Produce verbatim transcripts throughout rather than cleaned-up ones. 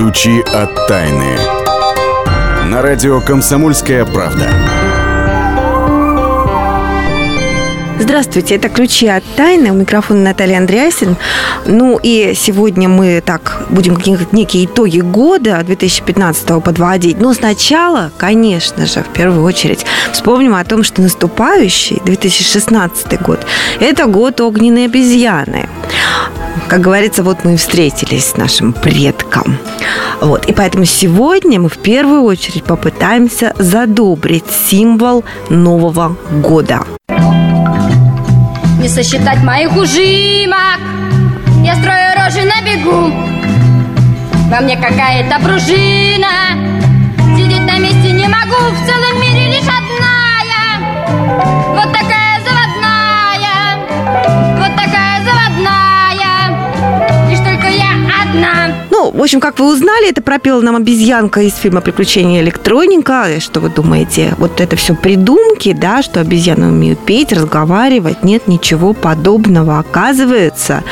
Ключи от тайны. На радио «Комсомольская правда». Здравствуйте, это «Ключи от тайны». У микрофона Наталья Андреассен. Ну и сегодня мы так будем некие итоги года две тысячи пятнадцатого подводить. Но сначала, конечно же, в первую очередь вспомним о том, что наступающий две тысячи шестнадцатый год – это год огненной обезьяны. Как говорится, вот мы и встретились с нашим предком. Вот. И поэтому сегодня мы в первую очередь попытаемся задобрить символ Нового года. Не сосчитать моих ужимок, я строю рожи на бегу. Во мне какая-то пружина, сидеть на месте не могу. В целом мире лишь одна я, вот такая заводная, вот такая заводная, лишь только я одна. Ну, в общем, как вы узнали, это пропела нам обезьянка из фильма «Приключения электроника». Что вы думаете? Вот это все придумки, да, что обезьяны умеют петь, разговаривать. Нет ничего подобного. Оказывается,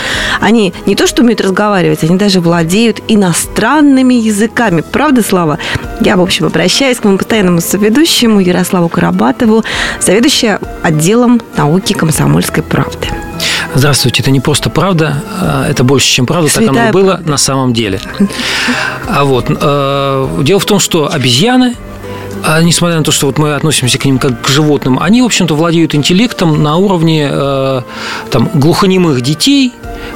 они не то что умеют разговаривать, они даже владеют иностранными языками. Правда, Слава? Я, в общем, обращаюсь к моему постоянному соведущему Ярославу Коробатову, заведующему отделом науки «Комсомольской правды». Здравствуйте. Это не просто правда, это больше, чем правда, Святая так оно было правда. На самом деле. А вот, э, дело в том, что обезьяны, несмотря на то, что вот мы относимся к ним как к животным, они, в общем-то, владеют интеллектом на уровне э, там, глухонемых детей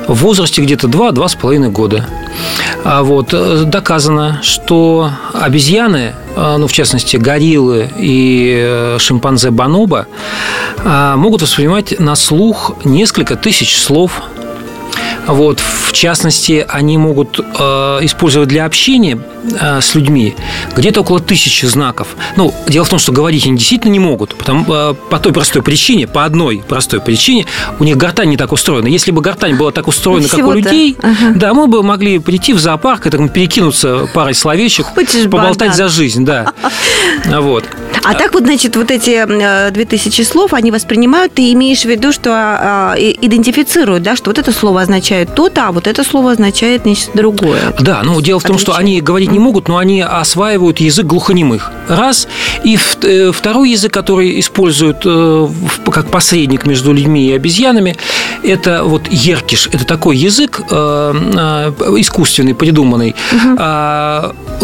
в возрасте где-то два-два с половиной года. А вот, доказано, что обезьяны, ну, в частности, гориллы и шимпанзе бонобо, могут воспринимать на слух несколько тысяч слов. Вот, в частности, они могут э, использовать для общения э, с людьми где-то около тысячи знаков. Ну, дело в том, что говорить они действительно не могут, потому, э, по той простой причине, по одной простой причине, у них гортань не так устроена. Если бы гортань была так устроена, всего-то, как у людей, ага. да, мы бы могли прийти в зоопарк и так, перекинуться парой словечек, хочешь поболтать банан. За жизнь, да. Вот. А так вот, значит, вот эти две тысячи слов они воспринимают, ты имеешь в виду, что идентифицируют, да, что вот это слово означает то-то, а вот это слово означает нечто другое. Да, ну, дело в том, Отлично. Что они говорить не могут, но они осваивают язык глухонемых. Раз. И второй язык, который используют как посредник между людьми и обезьянами, это вот еркиш. Это такой язык искусственный, придуманный. Угу.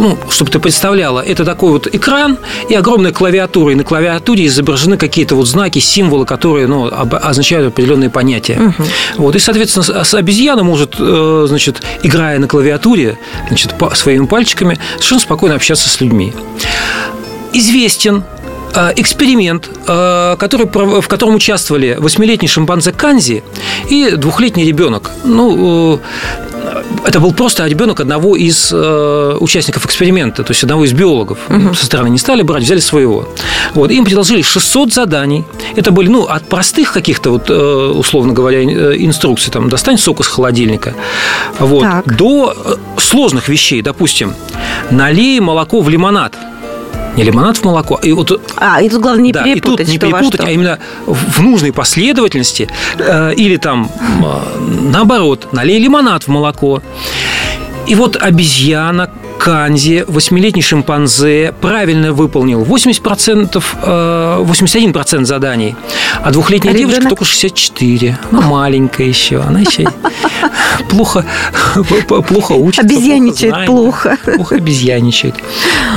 Ну, чтобы ты представляла, это такой вот экран и огромная клавиатура. И на клавиатуре изображены какие-то вот знаки, символы, которые, ну, означают определенные понятия. Угу. Вот. И, соответственно, с обезьянами Обезьяна может, значит, играя на клавиатуре, значит, своими пальчиками, совершенно спокойно общаться с людьми. Известен эксперимент, который, в котором участвовали восьмилетний шимпанзе Канзи и двухлетний ребенок. Ну, это был просто ребенок одного из участников эксперимента, то есть одного из биологов. Угу. Со стороны не стали брать, взяли своего. Вот. Им предложили шестьсот заданий. Это были, ну, от простых каких-то, вот, условно говоря, инструкций, там, достань сок из холодильника, вот, до сложных вещей, допустим, налей молоко в лимонад. Не лимонад в молоко. И вот, а, и тут главное не да, перепутать. И тут не перепутать, а именно в нужной последовательности. Э, или там, э, наоборот, налей лимонад в молоко. И вот обезьяна Канзи, восьмилетний шимпанзе, правильно выполнил восемьдесят процентов, э, восемьдесят один процент заданий. А двухлетняя Ребенок? девочка только шестьдесят четыре процента. Она маленькая еще. Она еще плохо учится. Обезьяничает плохо. Плохо обезьяничает.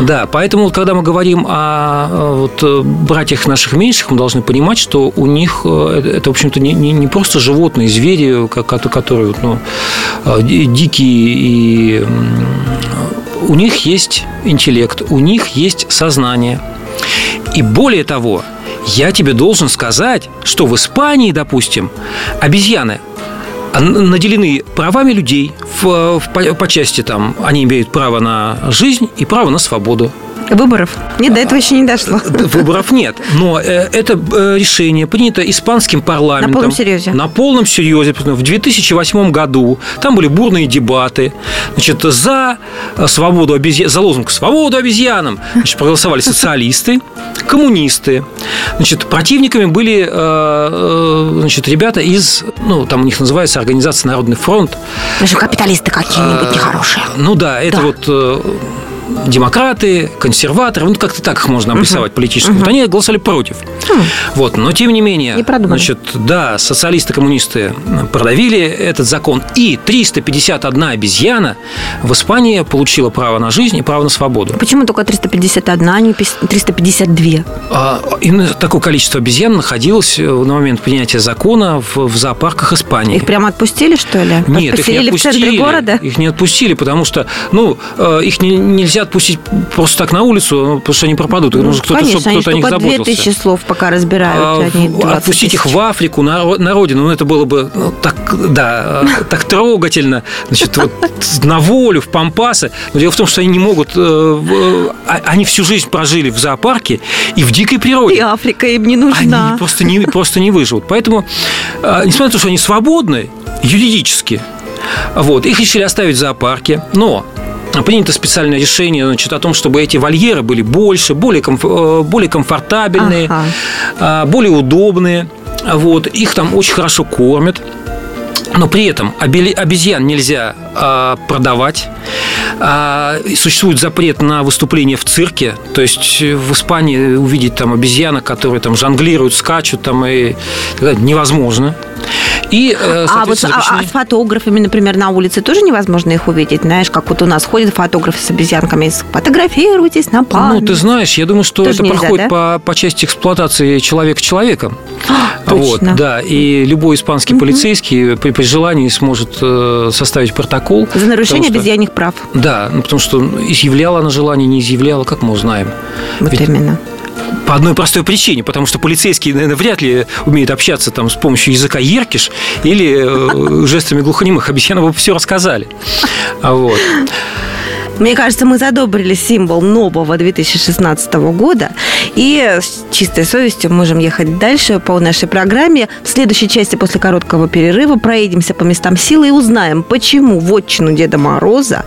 Да, поэтому, когда мы говорим о братьях наших меньших, мы должны понимать, что у них это, в общем-то, не просто животные, звери, которые дикие и... У них есть интеллект, у них есть сознание. И более того, я тебе должен сказать, что в Испании, допустим, обезьяны наделены правами людей в, в, по, по части, там, они имеют право на жизнь и право на свободу. Выборов? Нет, до этого еще не дошло. Выборов нет. Но это решение принято испанским парламентом. На полном серьезе. На полном серьезе. В две тысячи восьмом году там были бурные дебаты. Значит, за свободу обезьян, за лозунг «Свободу обезьянам», значит, проголосовали социалисты, коммунисты. Значит, противниками были, значит, ребята из, ну, там у них называется Организация «Народный фронт». Даже капиталисты какие-нибудь нехорошие. Ну да, это да. вот... демократы, консерваторы, ну как-то так их можно обрисовать uh-huh. политически. Uh-huh. Вот они голосовали против. Uh-huh. Вот, но тем не менее, не значит, да, социалисты, коммунисты продавили этот закон, и триста пятьдесят одна обезьяна в Испании получила право на жизнь и право на свободу. Почему только триста пятьдесят одна, а не триста пятьдесят два? А, именно такое количество обезьян находилось на момент принятия закона в, в зоопарках Испании. Их прямо отпустили, что ли? Нет, их не отпустили. В центре города? Их не отпустили, потому что, ну, их не, нельзя отпустить просто так на улицу, потому что они пропадут. Ну, нужно кто-то, конечно, кто-то о них заботился. Конечно, они две тысячи слов пока разбирают. А, отпустить тысяч. Их в Африку, на, на родину, ну, это было бы ну, так, да, так трогательно, значит, вот, на волю, в пампасы. Но дело в том, что они не могут... Э, они всю жизнь прожили в зоопарке и в дикой природе. И Африка им не нужна. Они просто не, просто не выживут. Поэтому, э, несмотря на то, что они свободны юридически, вот, их решили оставить в зоопарке, но... Принято специальное решение, значит, о том, чтобы эти вольеры были больше, более, комф- более комфортабельные, ага. более удобные. Вот. Их там очень хорошо кормят. Но при этом обезьян нельзя а, продавать. А, существует запрет на выступление в цирке. То есть в Испании увидеть там обезьянок, которые там жонглируют, скачут, там, и невозможно. И, а вот запрещены... а, а с фотографами, например, на улице тоже невозможно их увидеть? Знаешь, как вот у нас ходят фотографы с обезьянками, фотографируйтесь на память. Ну, ты знаешь, я думаю, что тоже это нельзя, проходит, да? по, по части эксплуатации человека человеком. А, вот, точно. Да, и любой испанский угу. полицейский при, при желании сможет составить протокол. За нарушение что, обезьянных прав. Да, ну, потому что изъявляла она желание, не изъявляла, как мы узнаем. Вот ведь... именно. По одной простой причине, потому что полицейские, наверное, вряд ли умеют общаться там с помощью языка еркиш или э, жестами глухонемых. Обезьянам бы все рассказали. Вот. Мне кажется, мы задобрили символ нового две тысячи шестнадцатого года. И с чистой совестью можем ехать дальше по нашей программе. В следующей части после короткого перерыва проедемся по местам силы и узнаем, почему вотчину Деда Мороза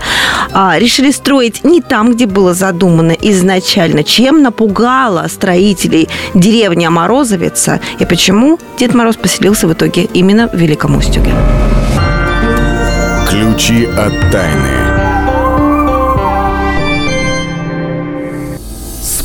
а, решили строить не там, где было задумано изначально. Чем напугала строителей деревня Морозовица и почему Дед Мороз поселился в итоге именно в Великом Устюге. Ключи от тайны.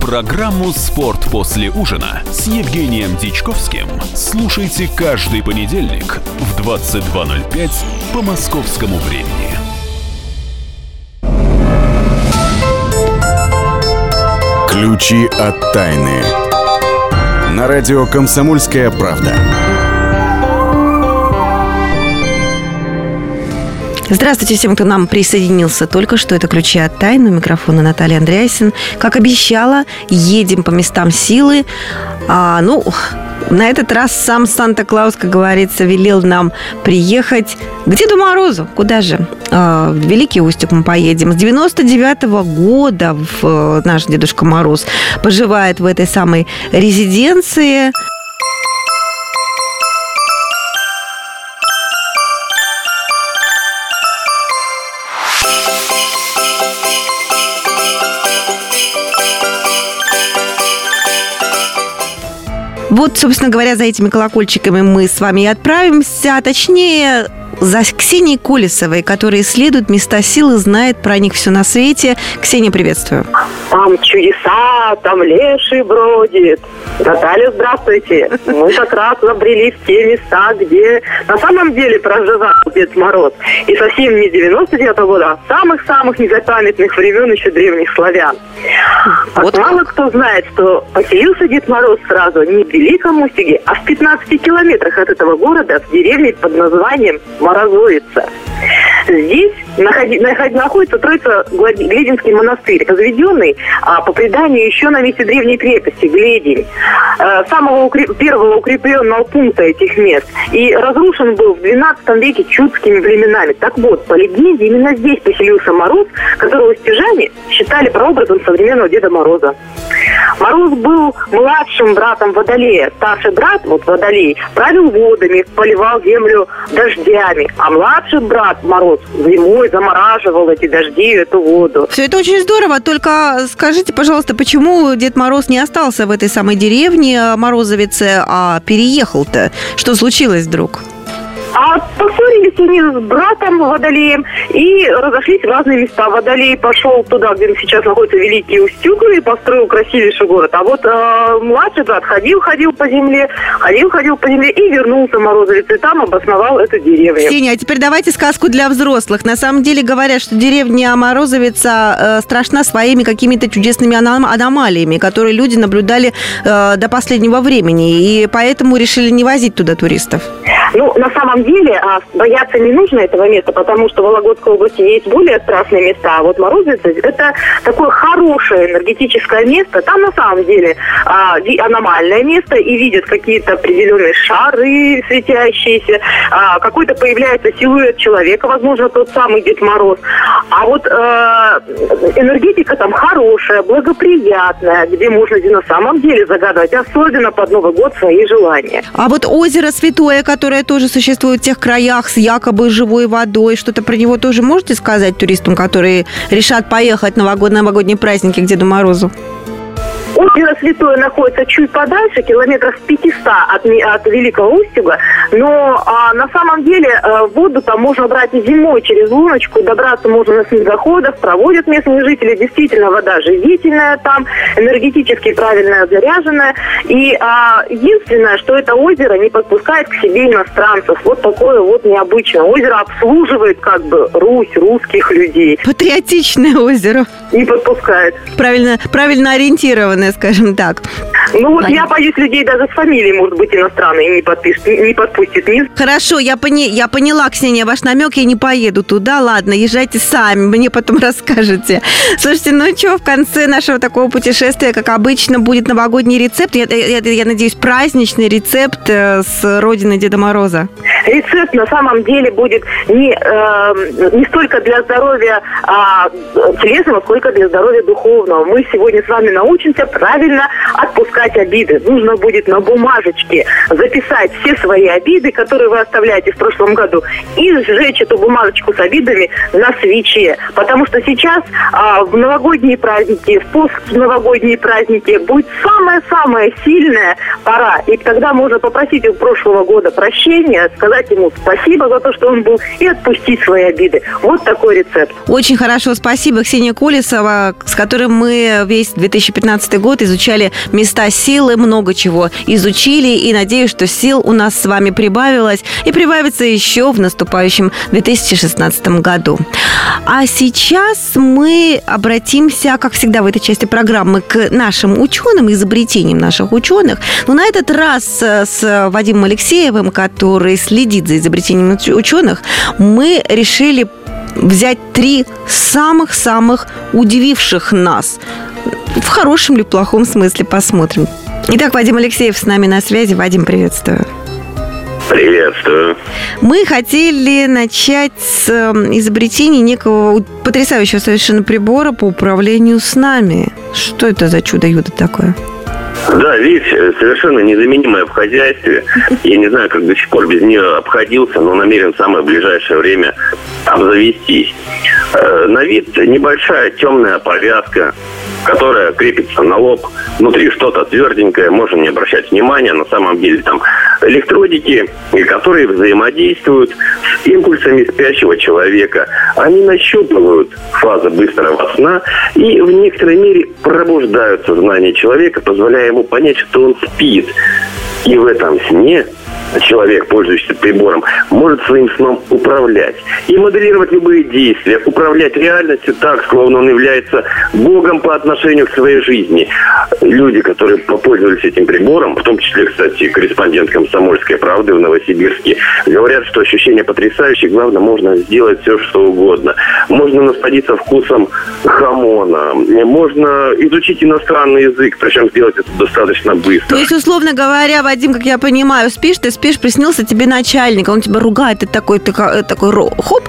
Программу «Спорт после ужина» с Евгением Дичковским слушайте каждый понедельник в двадцать два ноль пять по московскому времени. Ключи от тайны. На радио «Комсомольская правда». Здравствуйте всем, кто нам присоединился только что. Это «Ключи от тайны». У микрофона Наталья Андреассен. Как обещала, едем по местам силы. А, ну, на этот раз сам Санта-Клаус, как говорится, велел нам приехать к Деду Морозу. Куда же? А, в Великий Устюг мы поедем. С девяносто девятого года в, наш Дедушка Мороз поживает в этой самой резиденции. Вот, собственно говоря, за этими колокольчиками мы с вами и отправимся, а точнее за Ксенией Колесовой, которая исследует места силы, знает про них все на свете. Ксения, приветствую. Там чудеса, там леший бродит. Наталья, здравствуйте. Мы как раз забрели в те места, где на самом деле проживал Дед Мороз. И совсем не девяносто девятого года, а самых-самых незапамятных времен еще древних славян. Вот. А мало кто знает, что поселился Дед Мороз сразу не в Великом Устюге, а в пятнадцати километрах от этого города в деревне под названием Морозовица. Здесь находи, находи, находится Троица Глединский монастырь, возведенный а, по преданию еще на месте древней крепости Гледин, а, самого укреп, первого укрепленного пункта этих мест, и разрушен был в двенадцатом веке чудскими племенами. Так вот, по легенде, именно здесь поселился Мороз, которого стяжане считали прообразом современного Деда Мороза. Мороз был младшим братом Водолея. Старший брат, вот Водолей, правил водами, поливал землю дождями, а младший брат Мороз зимой замораживал эти дожди, эту воду. Все это очень здорово, только скажите, пожалуйста, почему Дед Мороз не остался в этой самой деревне Морозовице, а переехал-то? Что случилось вдруг? А поссорились они с братом Водолеем и разошлись в разные места. Водолей пошел туда, где сейчас находится Великий Устюг, и построил красивейший город. А вот э, младший брат ходил-ходил по земле, ходил-ходил по земле и вернулся в Морозовицу, и там обосновал эту деревню. Ксения, а теперь давайте сказку для взрослых. На самом деле говорят, что деревня Морозовица э, страшна своими какими-то чудесными аном- аномалиями, которые люди наблюдали э, до последнего времени, и поэтому решили не возить туда туристов. Ну, на самом деле, а, бояться не нужно этого места, потому что в Вологодской области есть более страшные места, а вот Морозовица – это такое хорошее энергетическое место. Там, на самом деле, а, аномальное место, и видят какие-то определенные шары светящиеся, а, какой-то появляется силуэт человека, возможно, тот самый Дед Мороз. А вот а, энергетика там хорошая, благоприятная, где можно на самом деле загадывать, особенно под Новый год, свои желания. А вот озеро Святое, которое тоже существует в тех краях с якобы живой водой. Что-то про него тоже можете сказать туристам, которые решат поехать на новогод- новогодние праздники к Деду Морозу? Озеро Святое находится чуть подальше, километров пятьсот от, от Великого Устюга, но а, на самом деле а, воду там можно брать и зимой через луночку, добраться можно на снегоходах, проводят местные жители, действительно вода живительная там, энергетически правильная, заряженная, и а, единственное, что это озеро не подпускает к себе иностранцев, вот такое вот необычное озеро, обслуживает как бы Русь, русских людей. Патриотичное озеро. Не подпускает. Правильно, правильно ориентировано, скажем так. Ну вот Понятно. Я боюсь людей даже с фамилией, может быть, иностранной не, подпишет, не подпустит. Не. Хорошо, я, пони, я поняла, Ксения, ваш намек, я не поеду туда. Ладно, езжайте сами, мне потом расскажете. Слушайте, ну что, в конце нашего такого путешествия, как обычно, будет новогодний рецепт. Я, я, я надеюсь, праздничный рецепт с родины Деда Мороза. Рецепт на самом деле будет не, э, не столько для здоровья э, телесного, сколько для здоровья духовного. Мы сегодня с вами научимся правильно отпускать обиды. Нужно будет на бумажечке записать все свои обиды, которые вы оставляете в прошлом году, и сжечь эту бумажечку с обидами на свече. Потому что сейчас а, в новогодние праздники, в постновогодние праздники будет самая-самая сильная пора. И тогда можно попросить у прошлого года прощения, сказать ему спасибо за то, что он был, и отпустить свои обиды. Вот такой рецепт. Очень хорошо. Спасибо, Ксения Колесова, с которой мы весь две тысячи пятнадцатый год изучали места силы, много чего изучили, и надеюсь, что сил у нас с вами прибавилось и прибавится еще в наступающем две тысячи шестнадцатом году. А сейчас мы обратимся, как всегда в этой части программы, к нашим ученым, изобретениям наших ученых. Но на этот раз с Вадимом Алексеевым, который следит за изобретением ученых, мы решили взять три самых-самых удививших нас. В хорошем или плохом смысле, посмотрим. Итак, Вадим Алексеев с нами на связи. Вадим, приветствую. Приветствую. Мы хотели начать с изобретения некого потрясающего совершенно прибора по управлению снами. Что это за чудо-юдо такое? Да, вещь совершенно незаменимая в хозяйстве. Я не знаю, как до сих пор без нее обходился, но намерен в самое ближайшее время обзавестись. На вид небольшая темная повязка которая крепится на лоб. Внутри что-то тверденькое, можно не обращать внимания. На самом деле там электродики, которые взаимодействуют с импульсами спящего человека. Они нащупывают фазы быстрого сна и в некоторой мере пробуждают сознание человека, позволяя ему понять, что он спит. И в этом сне человек, пользующийся прибором, может своим сном управлять и моделировать любые действия, управлять реальностью так, словно он является богом по отношению к своей жизни. Люди, которые попользовались этим прибором, в том числе, кстати, корреспондент «Комсомольской правды» в Новосибирске, говорят, что ощущение потрясающее, главное, можно сделать все, что угодно. Можно насладиться вкусом хамона, можно изучить иностранный язык, причем сделать это достаточно быстро. То есть, условно говоря, Вадим, как я понимаю, спишь ты, спишь Спишь, приснился тебе начальник, он тебя ругает, ты такой, ты, такой хоп,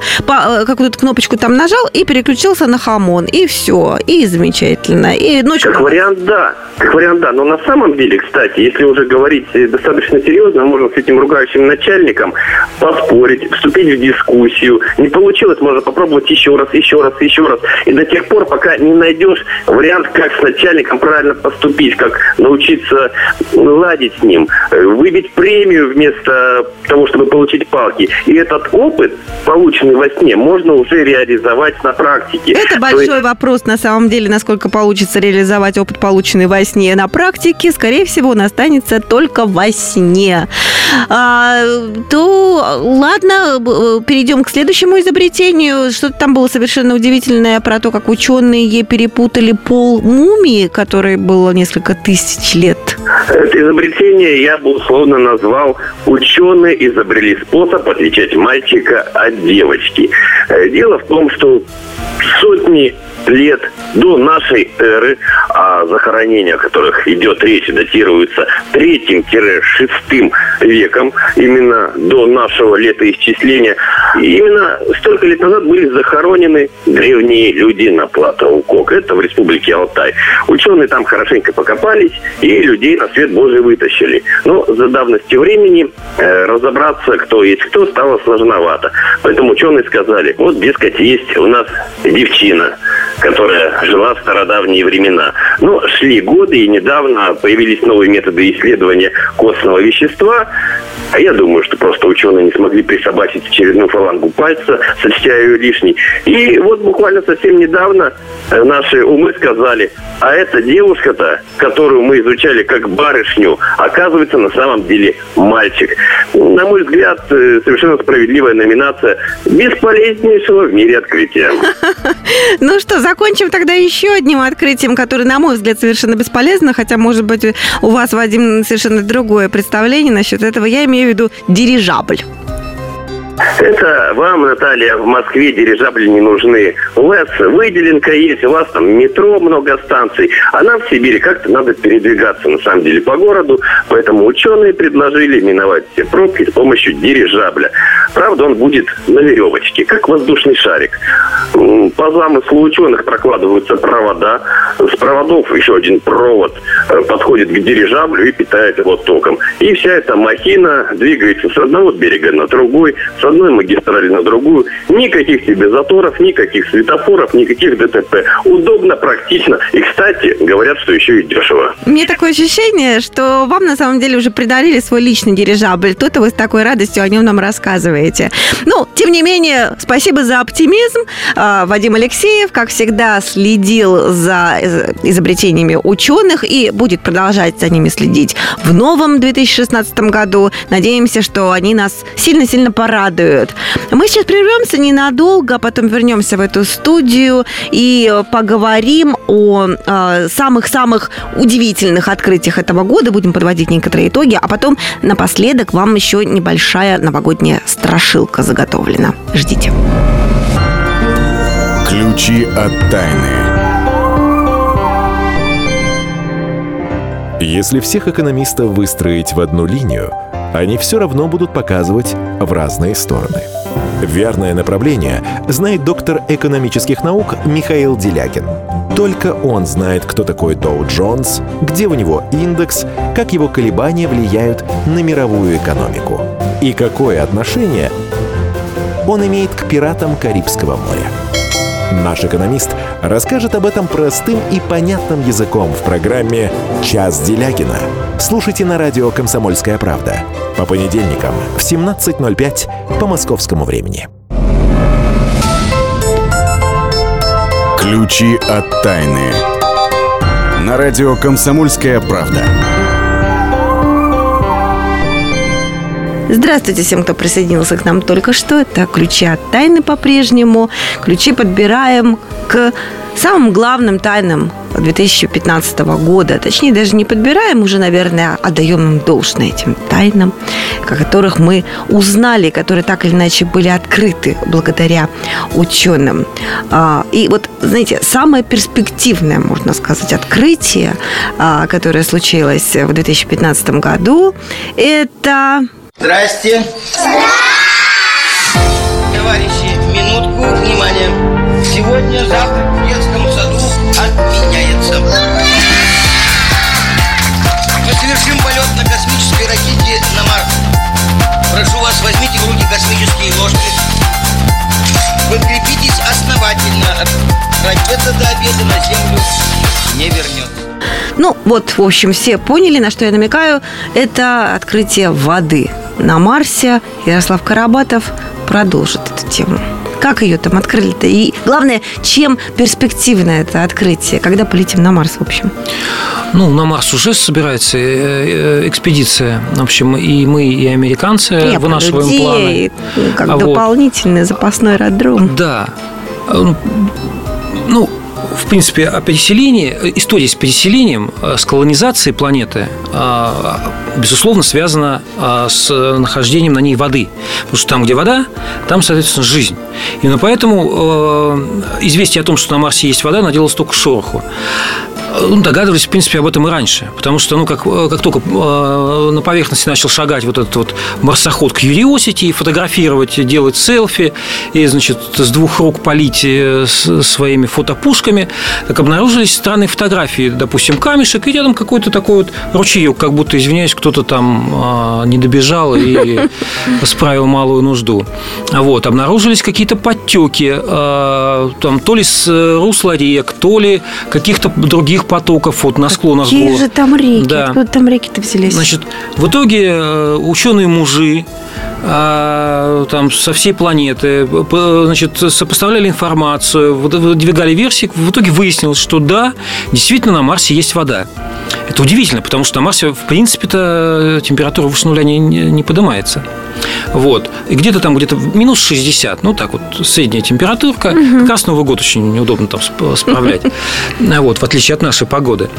какую-то кнопочку там нажал и переключился на хамон, и все, и замечательно. И ночью... Как вариант, да, как вариант, да, но на самом деле, кстати, если уже говорить достаточно серьезно, можно с этим ругающим начальником поспорить, вступить в дискуссию, не получилось, можно попробовать еще раз, еще раз, еще раз, и до тех пор, пока не найдешь вариант, как с начальником правильно поступить, как научиться ладить с ним, выбить премию вместе вместо того, чтобы получить палки. И этот опыт, полученный во сне, можно уже реализовать на практике. Это большой есть... вопрос, на самом деле, насколько получится реализовать опыт, полученный во сне. На практике, скорее всего, он останется только во сне. А, то, ладно, перейдем к следующему изобретению. Что-то там было совершенно удивительное про то, как ученые перепутали пол мумии, которой было несколько тысяч лет. Это изобретение я бы условно назвал: ученые изобрели способ отличать мальчика от девочки. Дело в том, что сотни лет до нашей эры, о захоронениях, о которых идет речь, датируются третьим-шестым веком, именно до нашего летоисчисления, именно столько лет назад были захоронены древние люди на плато Укок. Это в республике Алтай. Ученые там хорошенько покопались и людей на свет Божий вытащили. Но за давностью времени э, разобраться, кто есть кто, стало сложновато. Поэтому ученые сказали: вот, дескать, есть у нас девчина, которая жила в стародавние времена. Но шли годы, и недавно появились новые методы исследования костного вещества. А я думаю, что просто ученые не смогли присобачить очередную фалангу пальца, сочтя ее лишней. И вот буквально совсем недавно наши умы сказали: а эта девушка-то, которую мы изучали как барышню, оказывается на самом деле мальчик. На мой взгляд, совершенно справедливая номинация бесполезнейшего в мире открытия. Ну что, закончим тогда еще одним открытием, которое, на мой взгляд, совершенно бесполезно, хотя, может быть, у вас, Вадим, совершенно другое представление насчет этого. Я имею в виду дирижабль. Это вам, Наталья, в Москве дирижабли не нужны. У вас выделенка есть, у вас там метро, много станций. А нам в Сибири как-то надо передвигаться, на самом деле, по городу. Поэтому ученые предложили миновать все пробки с помощью дирижабля. Правда, он будет на веревочке, как воздушный шарик. По замыслу ученых прокладываются провода. С проводов еще один провод подходит к дирижаблю и питает его током. И вся эта махина двигается с одного берега на другой, с одной магистрали на другую. Никаких тебе заторов, никаких светофоров, никаких ДТП. Удобно, практично. И, кстати, говорят, что еще и дешево. Мне такое ощущение, что вам на самом деле уже подарили свой личный дирижабль. То-то вы с такой радостью о нем нам рассказываете. Ну, тем не менее, спасибо за оптимизм. Вадим Алексеев, как всегда, следил за изобретениями ученых и будет продолжать за ними следить в новом две тысячи шестнадцатом году. Надеемся, что они нас сильно-сильно порадуют. Мы сейчас прервемся ненадолго, а потом вернемся в эту студию и поговорим о э, самых-самых удивительных открытиях этого года. Будем подводить некоторые итоги, а потом напоследок вам еще небольшая новогодняя страшилка заготовлена. Ждите. Ключи от тайны. Если всех экономистов выстроить в одну линию, они все равно будут показывать в разные стороны. Верное направление знает доктор экономических наук Михаил Делягин. Только он знает, кто такой Доу Джонс, где у него индекс, как его колебания влияют на мировую экономику и какое отношение он имеет к пиратам Карибского моря. Наш экономист расскажет об этом простым и понятным языком в программе «Час Делягина». Слушайте на радио «Комсомольская правда» по понедельникам в семнадцать ноль пять по московскому времени. «Ключи от тайны» на радио «Комсомольская правда». Здравствуйте всем, кто присоединился к нам только что. Это «Ключи от тайны» по-прежнему. Ключи подбираем к самым главным тайнам две тысячи пятнадцатого года. Точнее, даже не подбираем, уже, наверное, отдаем им должное, этим тайнам, о которых мы узнали, которые так или иначе были открыты благодаря ученым. И вот, знаете, самое перспективное, можно сказать, открытие, которое случилось в две тысячи пятнадцатом году, это... Здрасте. Здрасте! Товарищи, минутку внимания. Сегодня завтрак в детском саду отменяется. Мы совершим полет на космической ракете на Марс. Прошу вас, возьмите в руки космические ложки. Подкрепитесь основательно. Ракета до обеда на Землю не вернется. Ну, вот, в общем, все поняли, на что я намекаю. Это открытие воды на Марсе. Ярослав Коробатов продолжит эту тему. Как ее там открыли-то? И главное, чем перспективно это открытие? Когда полетим на Марс, в общем? Ну, на Марс уже собирается экспедиция. В общем, и мы, и американцы Нет, вынашиваем людей, планы. Как а дополнительный вот. запасной аэродром. Да. Ну, в принципе, о переселении, история с переселением, с колонизацией планеты, безусловно, связана с нахождением на ней воды. Потому что там, где вода, там, соответственно, жизнь. Именно поэтому известие о том, что на Марсе есть вода, наделало столько шороху. Ну, догадывались, в принципе, об этом и раньше. Потому что, ну, как, как только э, на поверхности начал шагать вот этот вот марсоход Curiosity, фотографировать, делать селфи и, значит, с двух рук палить своими фотопушками, так обнаружились странные фотографии, допустим, камешек, и рядом какой-то такой вот ручеек, как будто, извиняюсь, кто-то там э, не добежал и справил малую нужду. Вот, обнаружились какие-то подтеки, э, там, то ли с русла рек, то ли каких-то других потоков вот на склонах гор. Какие же там реки? Да. Откуда там реки-то взялись? Значит, в итоге ученые-мужи там со всей планеты, значит, сопоставляли информацию, выдвигали версии. В итоге выяснилось, что да, действительно на Марсе есть вода. Это удивительно, потому что на Марсе, в принципе-то, температура выше нуля не, не поднимается. Вот. И где-то там, где-то минус шестьдесят, ну, так вот, средняя температурка. Угу. Как раз Новый год очень неудобно там справлять, вот, в отличие от нашей погоды.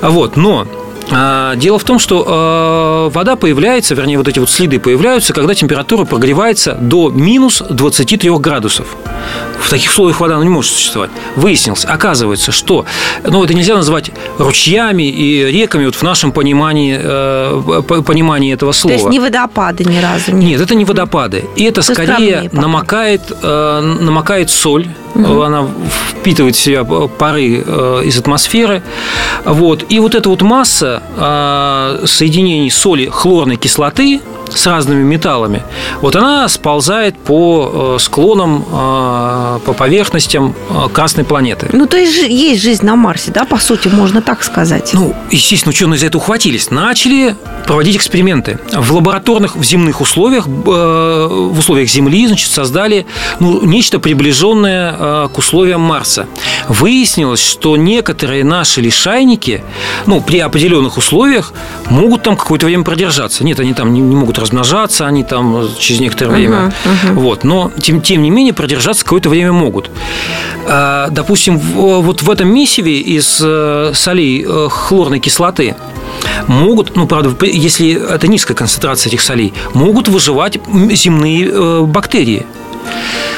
Вот, но... Дело в том, что вода появляется, вернее, вот эти вот следы появляются, когда температура прогревается до минус двадцати трёх градусов. В таких условиях вода не может существовать. Выяснилось, оказывается, что... Ну, это нельзя назвать ручьями и реками вот в нашем понимании, понимании этого слова. То есть не водопады ни разу? Нет, нет, это не водопады. И это, это скорее намокает, намокает соль. Угу. Она впитывает в себя пары из атмосферы. Вот. И вот эта вот масса соединений соли хлорной кислоты с разными металлами, вот она сползает по склонам, по поверхностям Красной планеты. Ну, то есть есть жизнь на Марсе, да, по сути, можно так сказать? Ну, естественно, ученые за это ухватились. Начали проводить эксперименты. В лабораторных, в земных условиях, в условиях Земли, значит, создали, ну, нечто приближенное к условиям Марса. Выяснилось, что некоторые наши лишайники, ну, при определенных условиях могут там какое-то время продержаться. Нет, они там не могут размножаться, они там через некоторое uh-huh, время. Uh-huh. Вот. Но, тем, тем не менее, продержаться какое-то время могут. Допустим, вот в этом месиве из солей хлорной кислоты могут, ну, правда, если это низкая концентрация этих солей, могут выживать земные бактерии.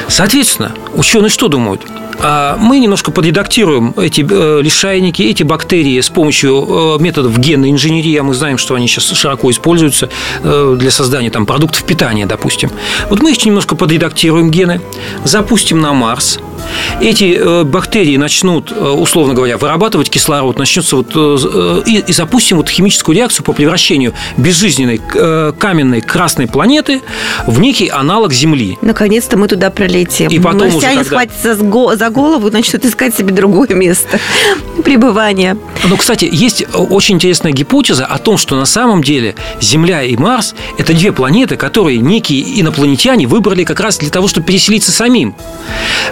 Соответственно, ученые что думают? Мы немножко подредактируем эти лишайники, эти бактерии с помощью методов генной инженерии. Мы знаем, что они сейчас широко используются для создания там продуктов питания, допустим. Вот мы их немножко подредактируем, гены, запустим на Марс. эти бактерии начнут, условно говоря, вырабатывать кислород, начнется вот, и, и запустим вот химическую реакцию по превращению безжизненной каменной красной планеты в некий аналог Земли. Наконец-то мы туда пролетим. И потом уже тогда... схватятся за голову, начнут искать себе другое место пребывания. Ну, кстати, есть очень интересная гипотеза о том, что на самом деле Земля и Марс – это две планеты, которые некие инопланетяне выбрали как раз для того, чтобы переселиться самим.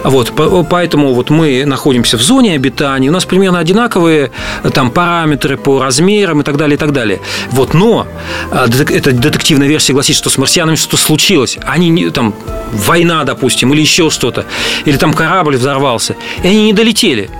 Вот, поэтому вот мы находимся в зоне обитания, у нас примерно одинаковые там параметры по размерам и так далее, и так далее. Вот, но эта детективная версия гласит, что с марсианами что-то случилось. Они там, война, допустим, или еще что-то. Или там корабль взорвался. И они не долетели.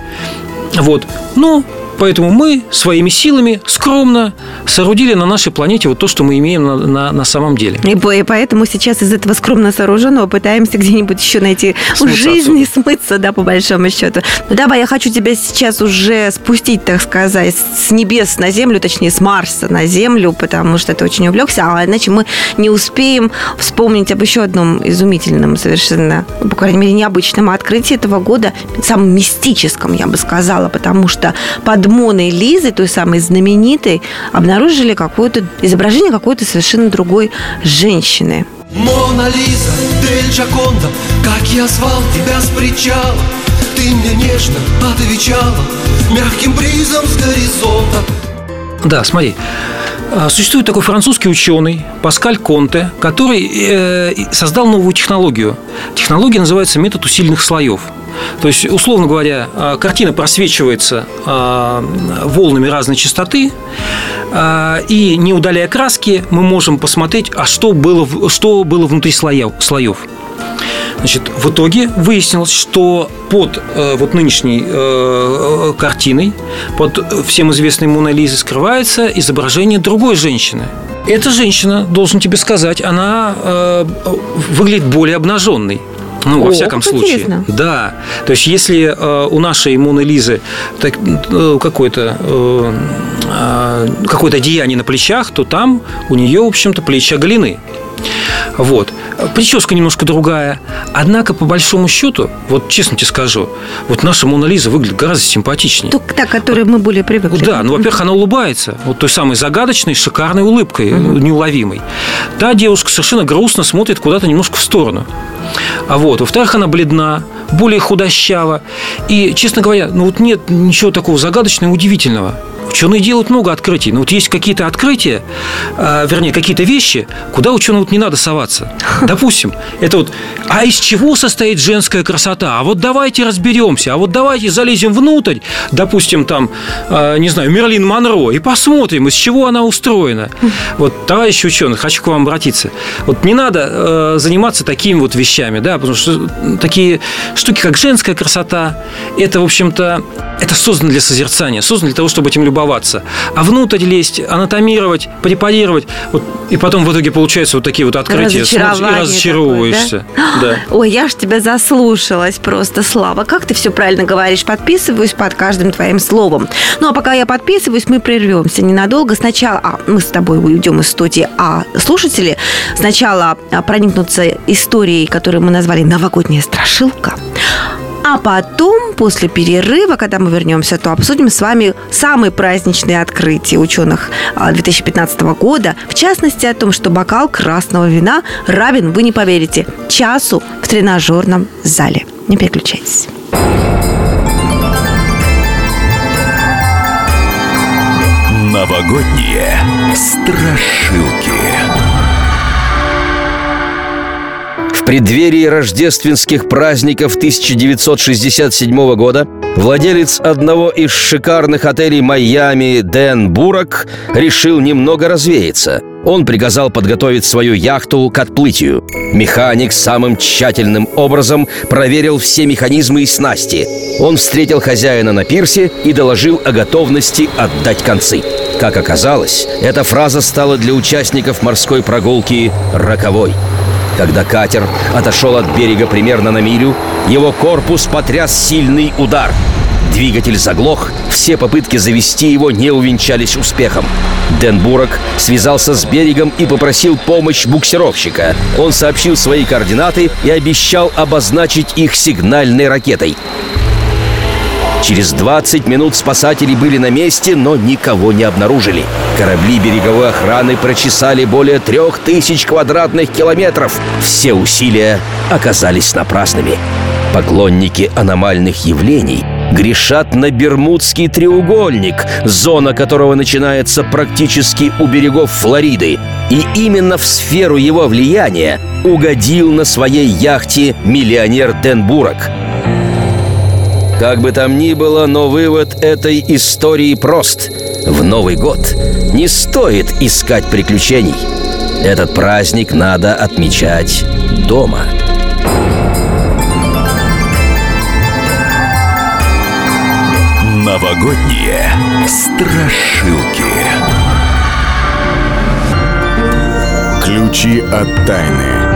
Вот. Ну... Поэтому мы своими силами скромно соорудили на нашей планете вот то, что мы имеем на, на, на самом деле. И поэтому сейчас из этого скромно сооруженного пытаемся где-нибудь еще найти жизнь и смыться, да, по большому счету. Ну, давай, я хочу тебя сейчас уже спустить, так сказать, с небес на землю, точнее, с Марса на землю, потому что ты очень увлекся, а иначе мы не успеем вспомнить об еще одном изумительном совершенно, по крайней мере, необычном открытии этого года, самом мистическом, я бы сказала, потому что под Моной Лизой, той самой знаменитой, обнаружили какое-то изображение какой-то совершенно другой женщины. Мона Лиза, Дель Джоконда, как я звал тебя с причала, ты мне нежно отвечала мягким бризом с горизонта. Да, смотри. Существует такой французский ученый Паскаль Конте, который создал новую технологию. Технология называется метод усиленных слоев. То есть, условно говоря, картина просвечивается волнами разной частоты, и не удаляя краски, мы можем посмотреть, а что было, что было внутри слоев. Значит, в итоге выяснилось, что под э, вот нынешней э, картиной, под всем известной Моной Лизой, скрывается изображение другой женщины. Эта женщина, должен тебе сказать, она э, выглядит более обнаженной. Ну, во О, всяком случае. Интересно. Да. То есть, если э, у нашей Моны Лизы так, э, какое-то, э, какое-то одеяние на плечах, то там у нее, в общем-то, плечи оголены. Вот. Прическа немножко другая. Однако, по большому счету, вот честно тебе скажу, вот наша Мона Лиза выглядит гораздо симпатичнее. Только та, к которой мы более привыкли. Да, ну, во-первых, она улыбается. Вот той самой загадочной, шикарной улыбкой, uh-huh. неуловимой. Та девушка совершенно грустно смотрит куда-то немножко в сторону. А вот, во-вторых, она бледна, более худощава. И, честно говоря, ну вот нет ничего такого загадочного и удивительного. Ученые делают много открытий. Но вот есть какие-то открытия, вернее, какие-то вещи, куда ученым вот не надо соваться. Допустим, это вот, а из чего состоит женская красота? А вот давайте разберемся, а вот давайте залезем внутрь, допустим, там, не знаю, Мерлин Монро, и посмотрим, из чего она устроена. Вот, товарищи ученые, хочу к вам обратиться. Вот не надо заниматься такими вот вещами, да, потому что такие штуки, как женская красота, это, в общем-то, это создано для созерцания, создано для того, чтобы этим любоваться. А внутрь лезть, анатомировать, препарировать. Вот, и потом в итоге получаются вот такие вот открытия. Смотришь и разочаровываешься. Такое, да? Да. Ой, я ж тебя заслушалась просто, Слава. Как ты все правильно говоришь. Подписываюсь под каждым твоим словом. Ну, а пока я подписываюсь, мы прервемся ненадолго. Сначала а, мы с тобой уйдем из студии, а слушатели сначала проникнутся историей, которую мы назвали «Новогодняя страшилка». А потом, после перерыва, когда мы вернемся, то обсудим с вами самые праздничные открытия ученых две тысячи пятнадцатого года. В частности, о том, что бокал красного вина равен, вы не поверите, часу в тренажерном зале. Не переключайтесь. Новогодние страшилки. В преддверии рождественских праздников тысяча девятьсот шестьдесят седьмого года владелец одного из шикарных отелей Майами Дэн Бурак решил немного развеяться. Он приказал подготовить свою яхту к отплытию. Механик самым тщательным образом проверил все механизмы и снасти. Он встретил хозяина на пирсе и доложил о готовности отдать концы. Как оказалось, эта фраза стала для участников морской прогулки роковой. Когда катер отошел от берега примерно на милю, его корпус потряс сильный удар. Двигатель заглох, все попытки завести его не увенчались успехом. Дэн Бурак связался с берегом и попросил помощь буксировщика. Он сообщил свои координаты и обещал обозначить их сигнальной ракетой. Через двадцать минут спасатели были на месте, но никого не обнаружили. Корабли береговой охраны прочесали более трех тысяч квадратных километров. Все усилия оказались напрасными. Поклонники аномальных явлений грешат на Бермудский треугольник, зона которого начинается практически у берегов Флориды. И именно в сферу его влияния угодил на своей яхте миллионер Дэн Бурак. Как бы там ни было, но вывод этой истории прост. В Новый год не стоит искать приключений. Этот праздник надо отмечать дома. Новогодние страшилки. Ключи от тайны.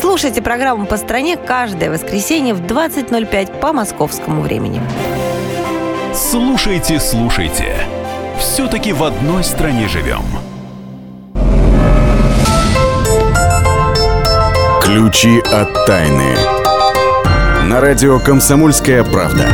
Слушайте программу «По стране» каждое воскресенье в двадцать ноль пять по московскому времени. Слушайте, слушайте. Все-таки в одной стране живем. Ключи от тайны. На радио «Комсомольская правда».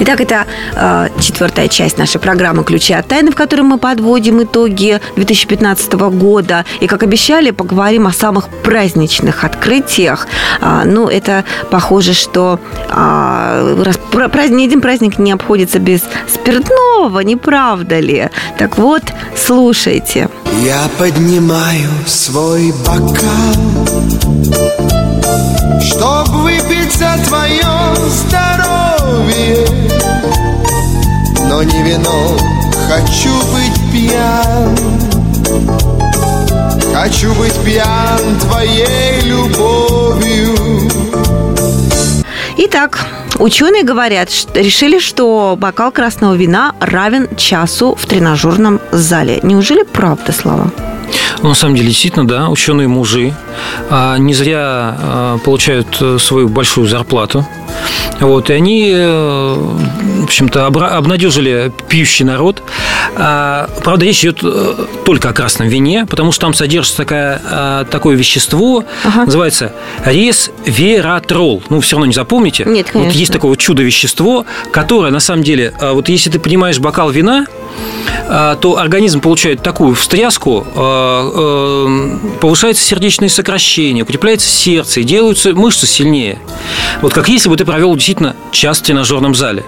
Итак, это э, четвертая часть нашей программы «Ключи от тайны», в которой мы подводим итоги две тысячи пятнадцатого года. И, как обещали, поговорим о самых праздничных открытиях. А, ну, это похоже, что а, раз, праздник, ни один праздник не обходится без спиртного, не правда ли? Так вот, слушайте. Я поднимаю свой бокал, чтоб выпить за твое здоровье. Но не вино, хочу быть пьян, хочу быть пьян твоей любовью. Итак, ученые говорят, что решили, что бокал красного вина равен часу в тренажерном зале. Неужели правда, Слава? Ну, на самом деле, действительно, да, ученые-мужи не зря получают свою большую зарплату. Вот, и они, в общем-то, обнадежили пьющий народ. Правда, речь идет только о красном вине, потому что там содержится такая, такое вещество, ага. называется резвератрол. Ну, все равно не запомните. Нет, конечно. Вот есть такое вот чудо-вещество, которое, на самом деле, вот если ты принимаешь бокал вина, то организм получает такую встряску, повышаются сердечные сокращения, укрепляется сердце, и делаются мышцы сильнее. Вот как если бы ты провел действительно час в тренажерном зале.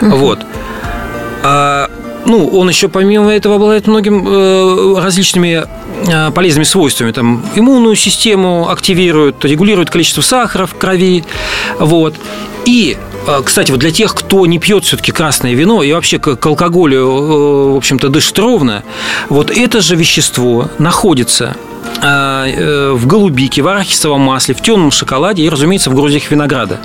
Uh-huh. Вот. А, ну, он еще помимо этого обладает многим э, различными э, полезными свойствами. Там иммунную систему активирует, регулирует количество сахара в крови. Вот. И, кстати, вот для тех, кто не пьет все-таки красное вино и вообще к алкоголю, в общем-то, дышит ровно, вот это же вещество находится в голубике, в арахисовом масле, в темном шоколаде и, разумеется, в груздях винограда.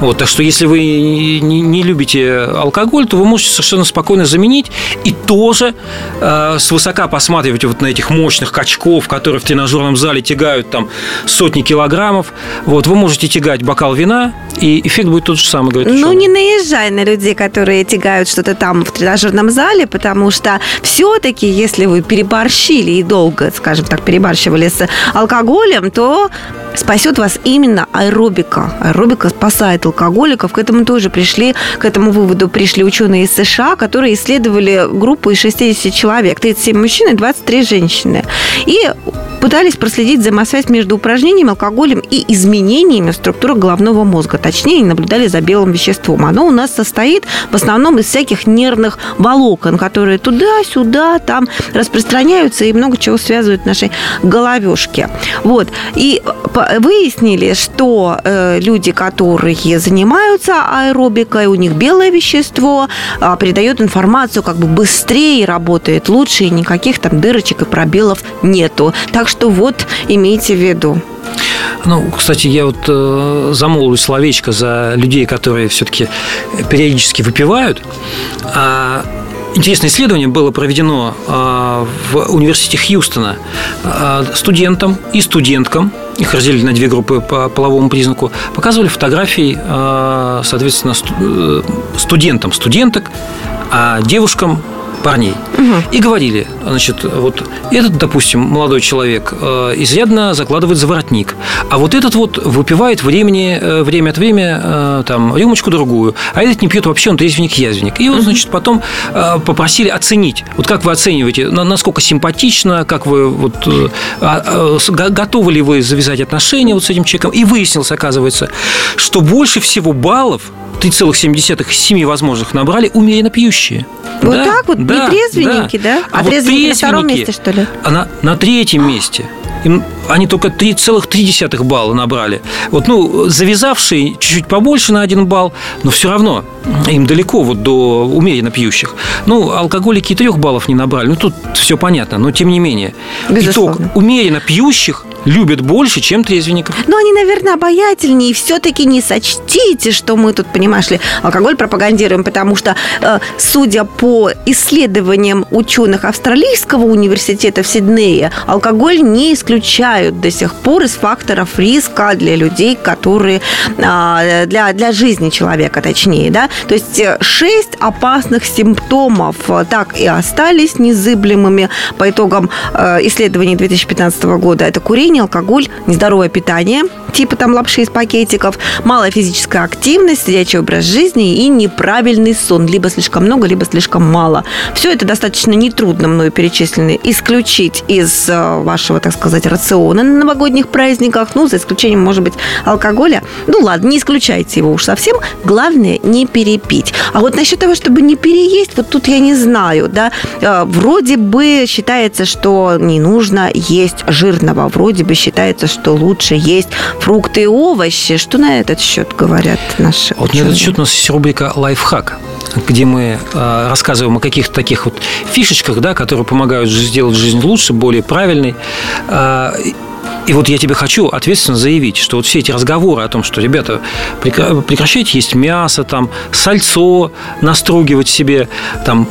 Вот, так что, если вы не, не любите алкоголь, то вы можете совершенно спокойно заменить и тоже э, свысока посматривать вот на этих мощных качков, которые в тренажерном зале тягают там сотни килограммов. Вот, вы можете тягать бокал вина, и эффект будет тот же самый. Говорит, ну, не наезжай на людей, которые тягают что-то там в тренажерном зале, потому что все-таки, если вы переборщили и долго, скажем так, переборщили с алкоголем, то спасет вас именно аэробика. Аэробика спасает алкоголиков. К этому тоже пришли, к этому выводу пришли ученые из США, которые исследовали группу из шестидесяти человек, тридцать семь мужчин и двадцать три женщины. И пытались проследить взаимосвязь между упражнением, алкоголем и изменениями в структурах головного мозга. Точнее, наблюдали за белым веществом. Оно у нас состоит в основном из всяких нервных волокон, которые туда-сюда там распространяются и много чего связывают в нашей головешке. Вот. И выяснили, что э, люди, которые занимаются аэробикой, у них белое вещество э, передает информацию как бы быстрее, работает лучше, и никаких там дырочек и пробелов нету. Так что вот, имейте в виду. Ну, кстати, я вот э, замолвлю словечко за людей, которые все-таки периодически выпивают. А... Интересное исследование было проведено в университете Хьюстона студентам и студенткам. Их разделили на две группы по половому признаку. Показывали фотографии, соответственно, студентам студенток, а девушкам парней. Угу. И говорили, значит, вот этот, допустим, молодой человек изрядно закладывает за воротник, а вот этот вот выпивает времени, время от времени там, рюмочку другую, а этот не пьет вообще, он трезвенник-язвенник. И вот, значит, потом попросили оценить, вот как вы оцениваете, насколько симпатично, как вы, вот, готовы ли вы завязать отношения вот с этим человеком. И выяснилось, оказывается, что больше всего баллов, три целых семь десятых из семи возможных, набрали умеренно пьющие. Вот да, так вот? Да, не трезвенники, да? да? А, а трезвенники вот на втором месте, что ли? На, на третьем месте. Им, они только три целых три десятых балла набрали. Вот, ну, завязавшие чуть-чуть побольше на один балл, но все равно им далеко вот до умеренно пьющих. Ну, алкоголики и трех баллов не набрали. Ну, тут все понятно, но тем не менее. Безусловно. Итог: умеренно пьющих любят больше, чем трезвенников. Но они, наверное, обаятельнее. И все-таки не сочтите, что мы тут, понимаешь ли, алкоголь пропагандируем, потому что, судя по исследованиям ученых Австралийского университета в Сиднее, алкоголь не исключают до сих пор из факторов риска для людей, которые... Для, для жизни человека, точнее, да? То есть шесть опасных симптомов так и остались незыблемыми по итогам исследований две тысячи пятнадцатого года. Это курение, алкоголь, нездоровое питание, типа там лапши из пакетиков, малая физическая активность, сидячий образ жизни и неправильный сон. Либо слишком много, либо слишком мало. Все это достаточно нетрудно мною перечислено исключить из вашего, так сказать, рациона на новогодних праздниках. Ну, за исключением, может быть, алкоголя. Ну, ладно, не исключайте его уж совсем. Главное, не перепить. А вот насчет того, чтобы не переесть, вот тут я не знаю, да. Вроде бы считается, что не нужно есть жирного. Вроде Вроде бы считается, что лучше есть фрукты и овощи. Что на этот счет говорят наши вот ученые? На этот счет у нас есть рубрика «Лайфхак», где мы э, рассказываем о каких-то таких вот фишечках, да, которые помогают сделать жизнь лучше, более правильной. Э, И вот я тебе хочу ответственно заявить, что вот все эти разговоры о том, что, ребята, прекращайте есть мясо, там, сальцо настругивать себе, там,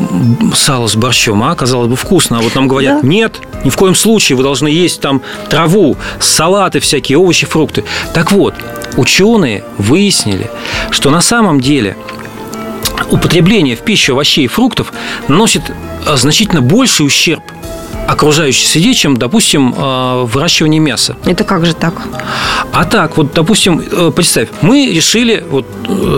сало с борщом, а, казалось бы, вкусно. А вот нам говорят, да. Нет, ни в коем случае вы должны есть там траву, салаты всякие, овощи, фрукты. Так вот, ученые выяснили, что на самом деле употребление в пищу овощей и фруктов наносит значительно больший ущерб окружающей среде, чем, допустим, выращивание мяса. Это как же так? А так, вот, допустим, представь, мы решили, вот,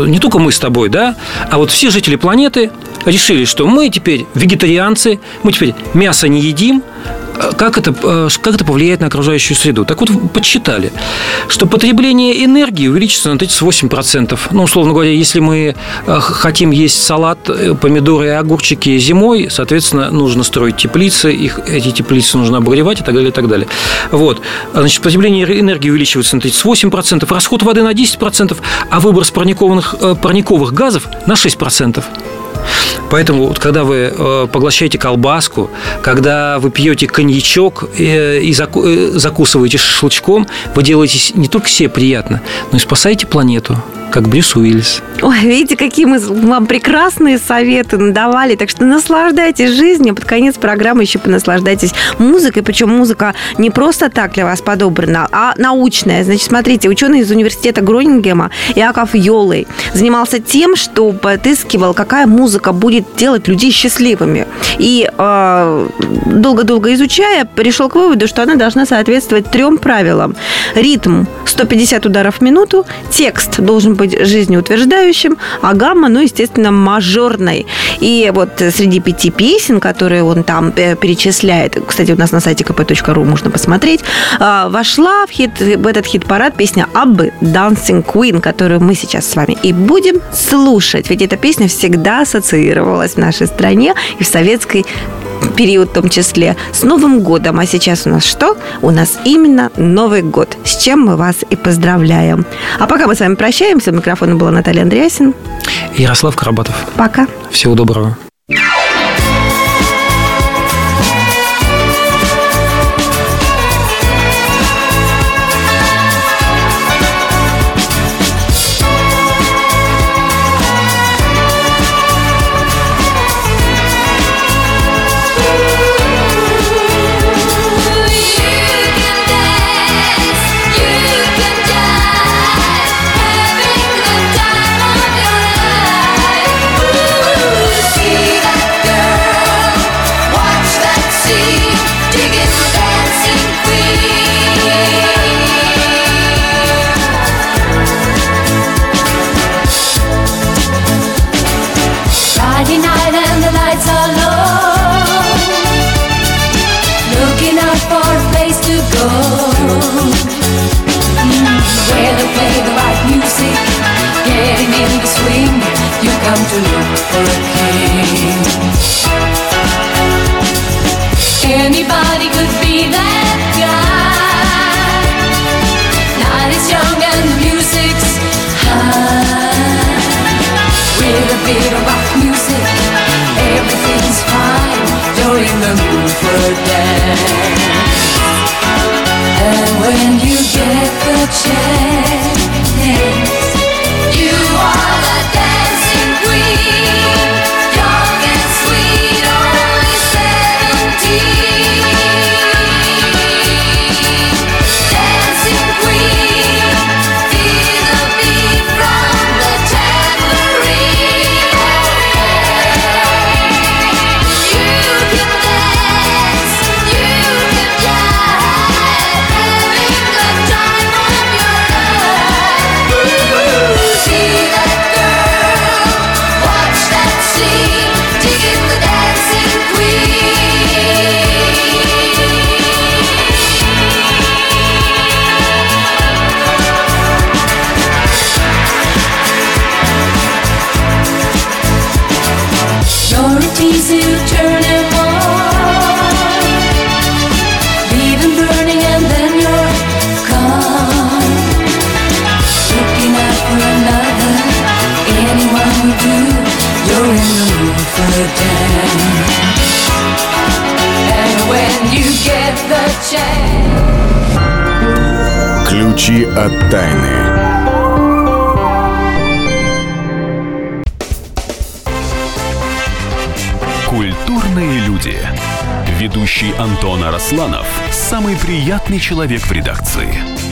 не только мы с тобой, да, а вот все жители планеты решили, что мы теперь вегетарианцы, мы теперь мясо не едим. Как это, как это повлияет на окружающую среду? Так вот, подсчитали, что потребление энергии увеличится на тридцать восемь процентов. Ну, условно говоря, если мы хотим есть салат, помидоры и огурчики зимой, соответственно, нужно строить теплицы, их, эти теплицы нужно обогревать и так далее, и так далее. Вот. Значит, потребление энергии увеличивается на тридцать восемь процентов, расход воды на десять процентов, а выброс парниковых, парниковых газов на шесть процентов. Поэтому, вот, когда вы э, поглощаете колбаску, когда вы пьете коньячок э, и заку- э, закусываете шашлычком, вы делаете не только себе приятно, но и спасаете планету, как Брюс Уиллис. Ой, видите, какие мы вам прекрасные советы надавали. Так что наслаждайтесь жизнью. Под конец программы еще понаслаждайтесь музыкой. Причем музыка не просто так для вас подобрана, а научная. Значит, смотрите, ученый из университета Гронингема Яков Йолой занимался тем, что подыскивал, какая музыка будет делать людей счастливыми. И э, долго-долго изучая, пришел к выводу, что она должна соответствовать трем правилам. Ритм — сто пятьдесят ударов в минуту, текст должен быть быть жизнеутверждающим, а гамма, ну, естественно, мажорной. И вот среди пяти песен, которые он там перечисляет, кстати, у нас на сайте ка пэ точка ру можно посмотреть, вошла в, хит, в этот хит-парад песня Аббы «Dancing Queen», которую мы сейчас с вами и будем слушать. Ведь эта песня всегда ассоциировалась в нашей стране и в советской период в том числе с Новым годом. А сейчас у нас что? У нас именно Новый год, с чем мы вас и поздравляем. А пока мы с вами прощаемся. У микрофона была Наталья Андреассен. Ярослав Коробатов. Пока. Всего доброго. Ключи от тайны. Культурные люди. Ведущий Антон Аросланов – самый приятный человек в редакции.